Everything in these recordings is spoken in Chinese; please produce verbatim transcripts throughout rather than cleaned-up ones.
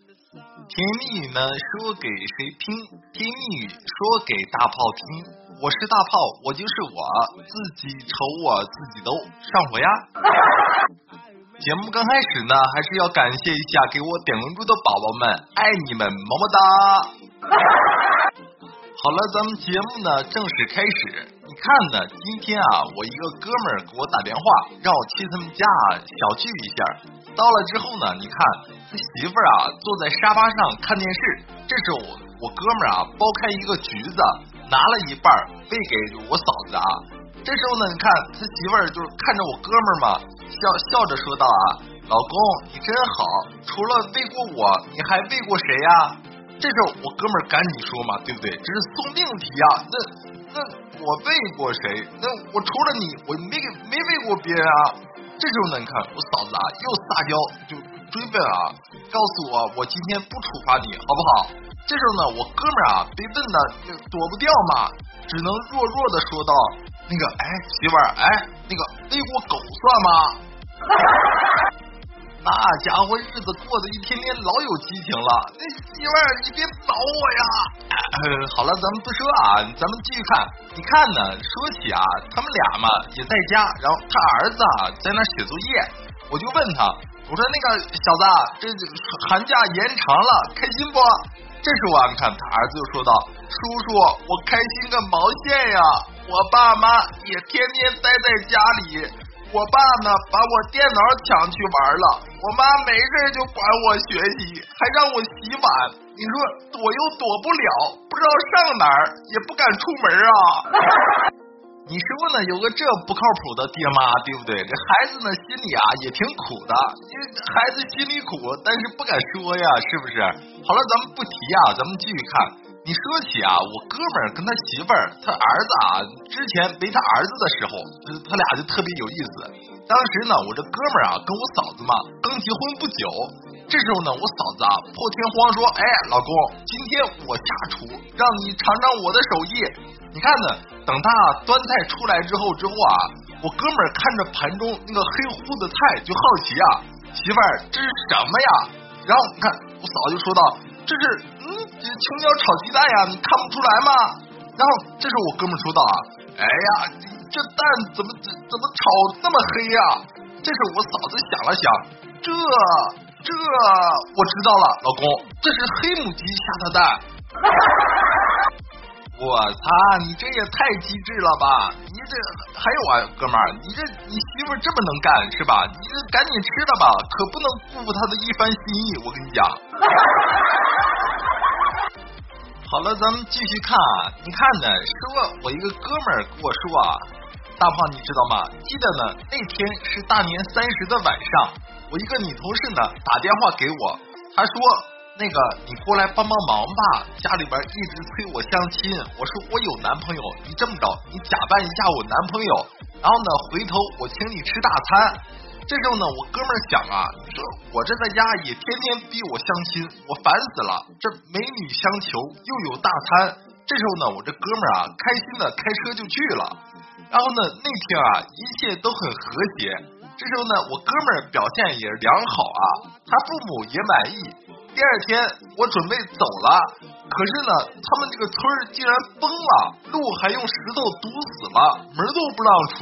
甜蜜语们说给谁拼？甜蜜语说给大炮听。我是大炮，我就是我，自己瞅我自己都上回啊。节目刚开始呢，还是要感谢一下给我点关注的宝宝们，爱你们，么么哒。好了，咱们节目呢正式开始。你看呢，今天啊，我一个哥们儿给我打电话，让我去他们家啊小聚一下。到了之后呢，你看他媳妇儿啊坐在沙发上看电视，这时候我我哥们儿啊剥开一个橘子，拿了一半喂给我嫂子啊。这时候呢，你看他媳妇儿就是看着我哥们儿嘛，笑笑着说道啊，老公你真好，除了喂过我，你还喂过谁呀、啊？这时候我哥们儿赶紧说嘛，对不对？这是送命题啊，那那我喂过谁？那我除了你，我没没喂过别人啊。这时候呢，你看我嫂子啊又撒娇就追问啊，告诉我我今天不处罚你好不好？这时候呢，我哥们儿啊被问的躲不掉嘛，只能弱弱的说道，那个哎媳妇儿，哎那个喂过狗算吗？那家伙日子过得一天天老有激情了，那媳妇儿你别保我呀、呃、好了咱们不说啊，咱们继续看。你看呢，说起啊他们俩嘛也在家，然后他儿子啊在那写作业，我就问他，我说那个小子这寒假延长了开心不？这时候啊你看他儿子就说道，叔叔我开心个毛线呀，我爸妈也天天待在家里，我爸呢把我电脑抢去玩了，我妈没事就管我学习，还让我洗碗，你说躲又躲不了，不知道上哪儿，也不敢出门啊。你说呢，有个这不靠谱的爹妈，对不对？这孩子呢心里啊也挺苦的，孩子心里苦但是不敢说呀，是不是？好了咱们不提啊，咱们继续看。你说起啊，我哥们儿跟他媳妇儿他儿子啊，之前没他儿子的时候他俩就特别有意思。当时呢我这哥们儿啊跟我嫂子嘛刚结婚不久，这时候呢我嫂子啊破天荒说，哎老公今天我下厨，让你尝尝我的手艺。你看呢，等他端菜出来之后之后啊，我哥们儿看着盘中那个黑乎的菜就好奇啊，媳妇儿这是什么呀？然后你看我嫂子就说道，这是嗯，这是青椒炒鸡蛋呀，你看不出来吗？然后这时候我哥们说道啊，哎呀，这蛋怎么怎么炒那么黑呀、啊？这时候我嫂子想了想，这这我知道了，老公，这是黑母鸡下的蛋。我擦，你这也太机智了吧！你这还有啊，哥们儿，你这你媳妇这么能干是吧？你这赶紧吃了吧，可不能辜负她的一番心意，我跟你讲。好了咱们继续看啊。你看呢，说我一个哥们儿跟我说啊，大胖你知道吗，记得呢那天是大年三十的晚上，我一个女同事呢打电话给我，她说那个你过来帮帮忙吧，家里边一直催我相亲。我说我有男朋友，你这么着，你假扮一下我男朋友，然后呢回头我请你吃大餐。这时候呢我哥们儿想啊，说我这在家也天天逼我相亲，我烦死了，这美女相求又有大餐。这时候呢我这哥们儿啊开心的开车就去了，然后呢那天啊一切都很和谐。这时候呢我哥们儿表现也良好啊，他父母也满意。第二天我准备走了，可是呢他们这个村儿竟然崩了，路还用石头堵死了，门都不让出。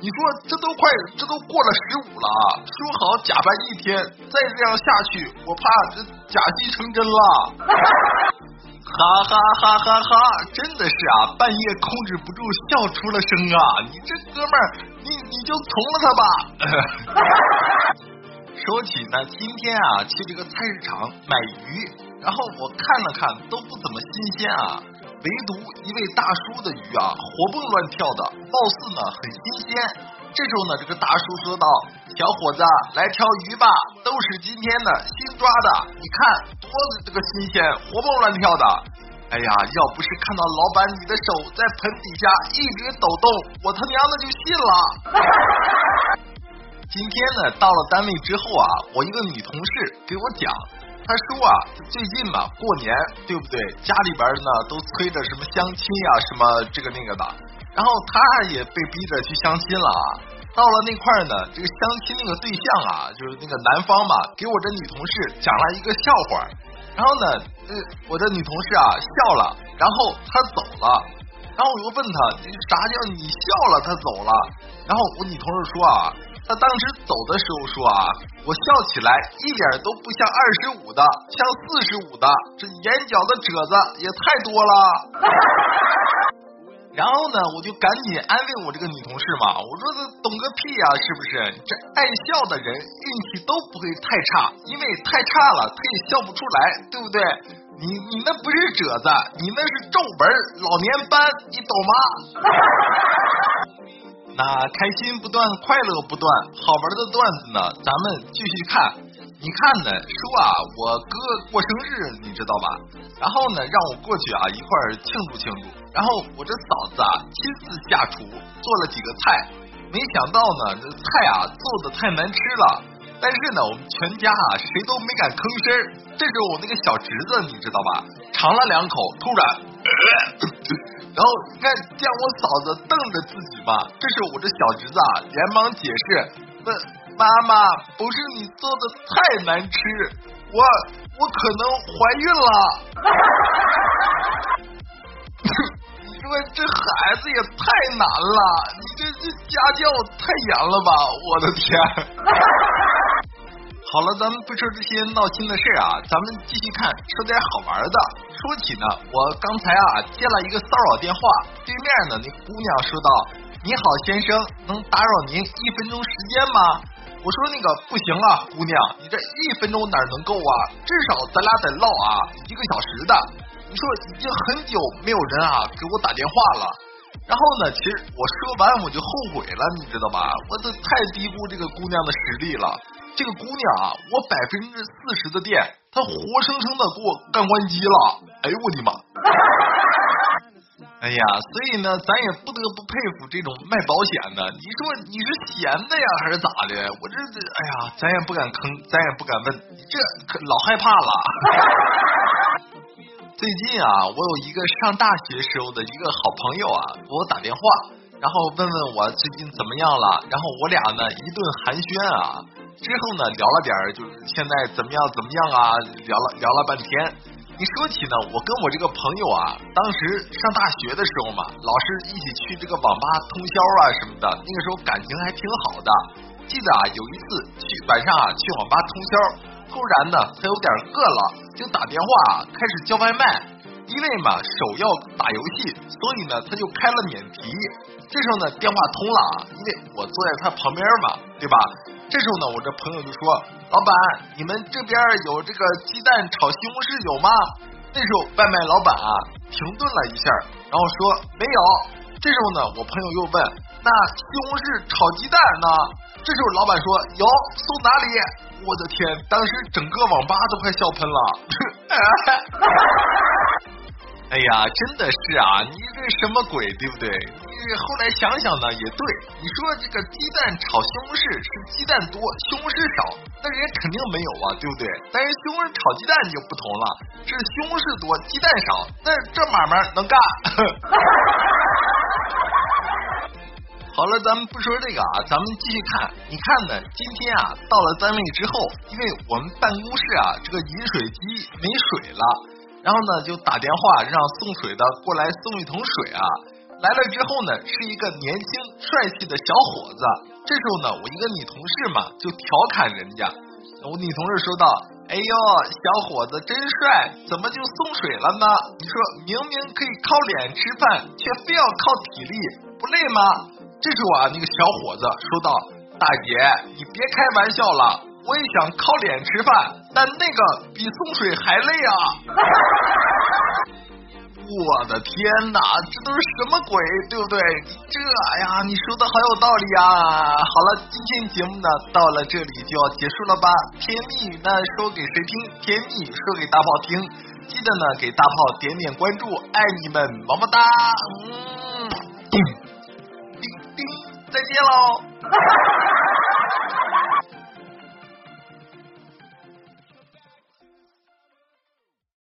你说这都快这都过了十五了啊，说好假扮一天，再这样下去我怕这假戏成真了。哈哈哈哈哈，真的是啊，半夜控制不住笑出了声啊，你这哥们儿你你就从了他吧。说起呢今天啊去这个菜市场买鱼，然后我看了看都不怎么新鲜啊，唯独一位大叔的鱼啊活蹦乱跳的，貌似呢很新鲜。这时候呢这个大叔说道，小伙子来挑鱼吧，都是今天的新抓的，你看多这个新鲜，活蹦乱跳的。哎呀，要不是看到老板你的手在盆底下一直抖动，我他娘的就信了。今天呢到了单位之后啊，我一个女同事给我讲，他说啊，最近嘛，过年对不对？家里边呢都催着什么相亲啊，什么这个那个的。然后他也被逼着去相亲了啊。到了那块呢，这个相亲那个对象啊，就是那个男方嘛，给我这女同事讲了一个笑话，然后呢，呃，我的女同事啊笑了，然后她走了，然后我又问她，啥叫你笑了她走了？然后我女同事说啊，她当时走的时候说啊，我笑起来一点都不像二十五的，像四十五的，这眼角的褶子也太多了。然后呢，我就赶紧安慰我这个女同事嘛，我说这懂个屁啊，是不是？这爱笑的人运气都不会太差，因为太差了他也笑不出来，对不对？你你那不是褶子，你那是皱纹、老年斑，你懂吗？那开心不断，快乐不断，好玩的段子呢，咱们继续看。你看呢，说啊，我哥过生日，你知道吧？然后呢，让我过去啊，一块儿庆祝庆祝。然后我这嫂子啊，亲自下厨做了几个菜，没想到呢，这菜啊做的太难吃了。但是呢，我们全家啊，谁都没敢吭声。这时候我那个小侄子，你知道吧？尝了两口，突然，呃、然后你看见我嫂子瞪着自己吧。这时候我这小侄子啊，连忙解释问。妈妈，不是你做的太难吃，我我可能怀孕了。你说这孩子也太难了，你这这家教太严了吧，我的天。好了，咱们不说这些闹心的事啊，咱们继续看，说点好玩的。说起呢，我刚才啊接了一个骚扰电话，对面呢那姑娘说道，你好先生，能打扰您一分钟时间吗？我说那个不行啊，姑娘，你这一分钟哪能够啊？至少咱俩得唠啊一个小时的。你说已经很久没有人啊给我打电话了。然后呢，其实我说完我就后悔了，你知道吧？我都太低估这个姑娘的实力了。这个姑娘啊，我百分之四十的店，她活生生的给我干关机了。哎呦我的妈！哎呀，所以呢，咱也不得不佩服这种卖保险的。你说你是闲的呀，还是咋的？我这，哎呀，咱也不敢坑，咱也不敢问，这可老害怕了。最近啊，我有一个上大学时候的一个好朋友啊，给我打电话，然后问问我最近怎么样了，然后我俩呢一顿寒暄啊，之后呢聊了点就是现在怎么样怎么样啊，聊了聊了半天。你说起呢，我跟我这个朋友啊，当时上大学的时候嘛，老师一起去这个网吧通宵啊什么的，那个时候感情还挺好的。记得啊，有一次去晚上啊去网吧通宵，突然呢他有点饿了，就打电话、啊、开始叫外卖。因为嘛手要打游戏，所以呢他就开了免提。这时候呢电话通了，因为我坐在他旁边嘛，对吧？这时候呢我这朋友就说，老板，你们这边有这个鸡蛋炒西红柿有吗？那时候外卖老板啊停顿了一下，然后说没有。这时候呢，我朋友又问，那西红柿炒鸡蛋呢？这时候老板说有，送哪里？我的天，当时整个网吧都快笑喷了。哎呀，真的是啊，你这什么鬼，对不对？后来想想呢也对，你说这个鸡蛋炒西红柿是鸡蛋多西红柿少，那人家肯定没有啊，对不对？但是西红柿炒鸡蛋就不同了，是西红柿多鸡蛋少，那这买卖能干。好了，咱们不说这个啊，咱们继续看。你看呢，今天啊到了单位之后，因为我们办公室啊这个饮水机没水了，然后呢就打电话让送水的过来送一桶水啊。来了之后呢，是一个年轻帅气的小伙子。这时候呢，我一个女同事嘛，就调侃人家。我女同事说道：“哎呦，小伙子真帅，怎么就送水了呢？你说明明可以靠脸吃饭，却非要靠体力，不累吗？”这时候啊，那个小伙子说道：“大姐，你别开玩笑了，我也想靠脸吃饭，但那个比送水还累啊。”我的天哪，这都是什么鬼，对不对？这呀，你说的好有道理啊。好了，今天节目呢到了这里就要结束了吧。甜蜜语呢说给谁听？甜蜜语说给大炮听。记得呢给大炮点点关注，爱你们，么么哒。嗯，叮叮叮，再见喽。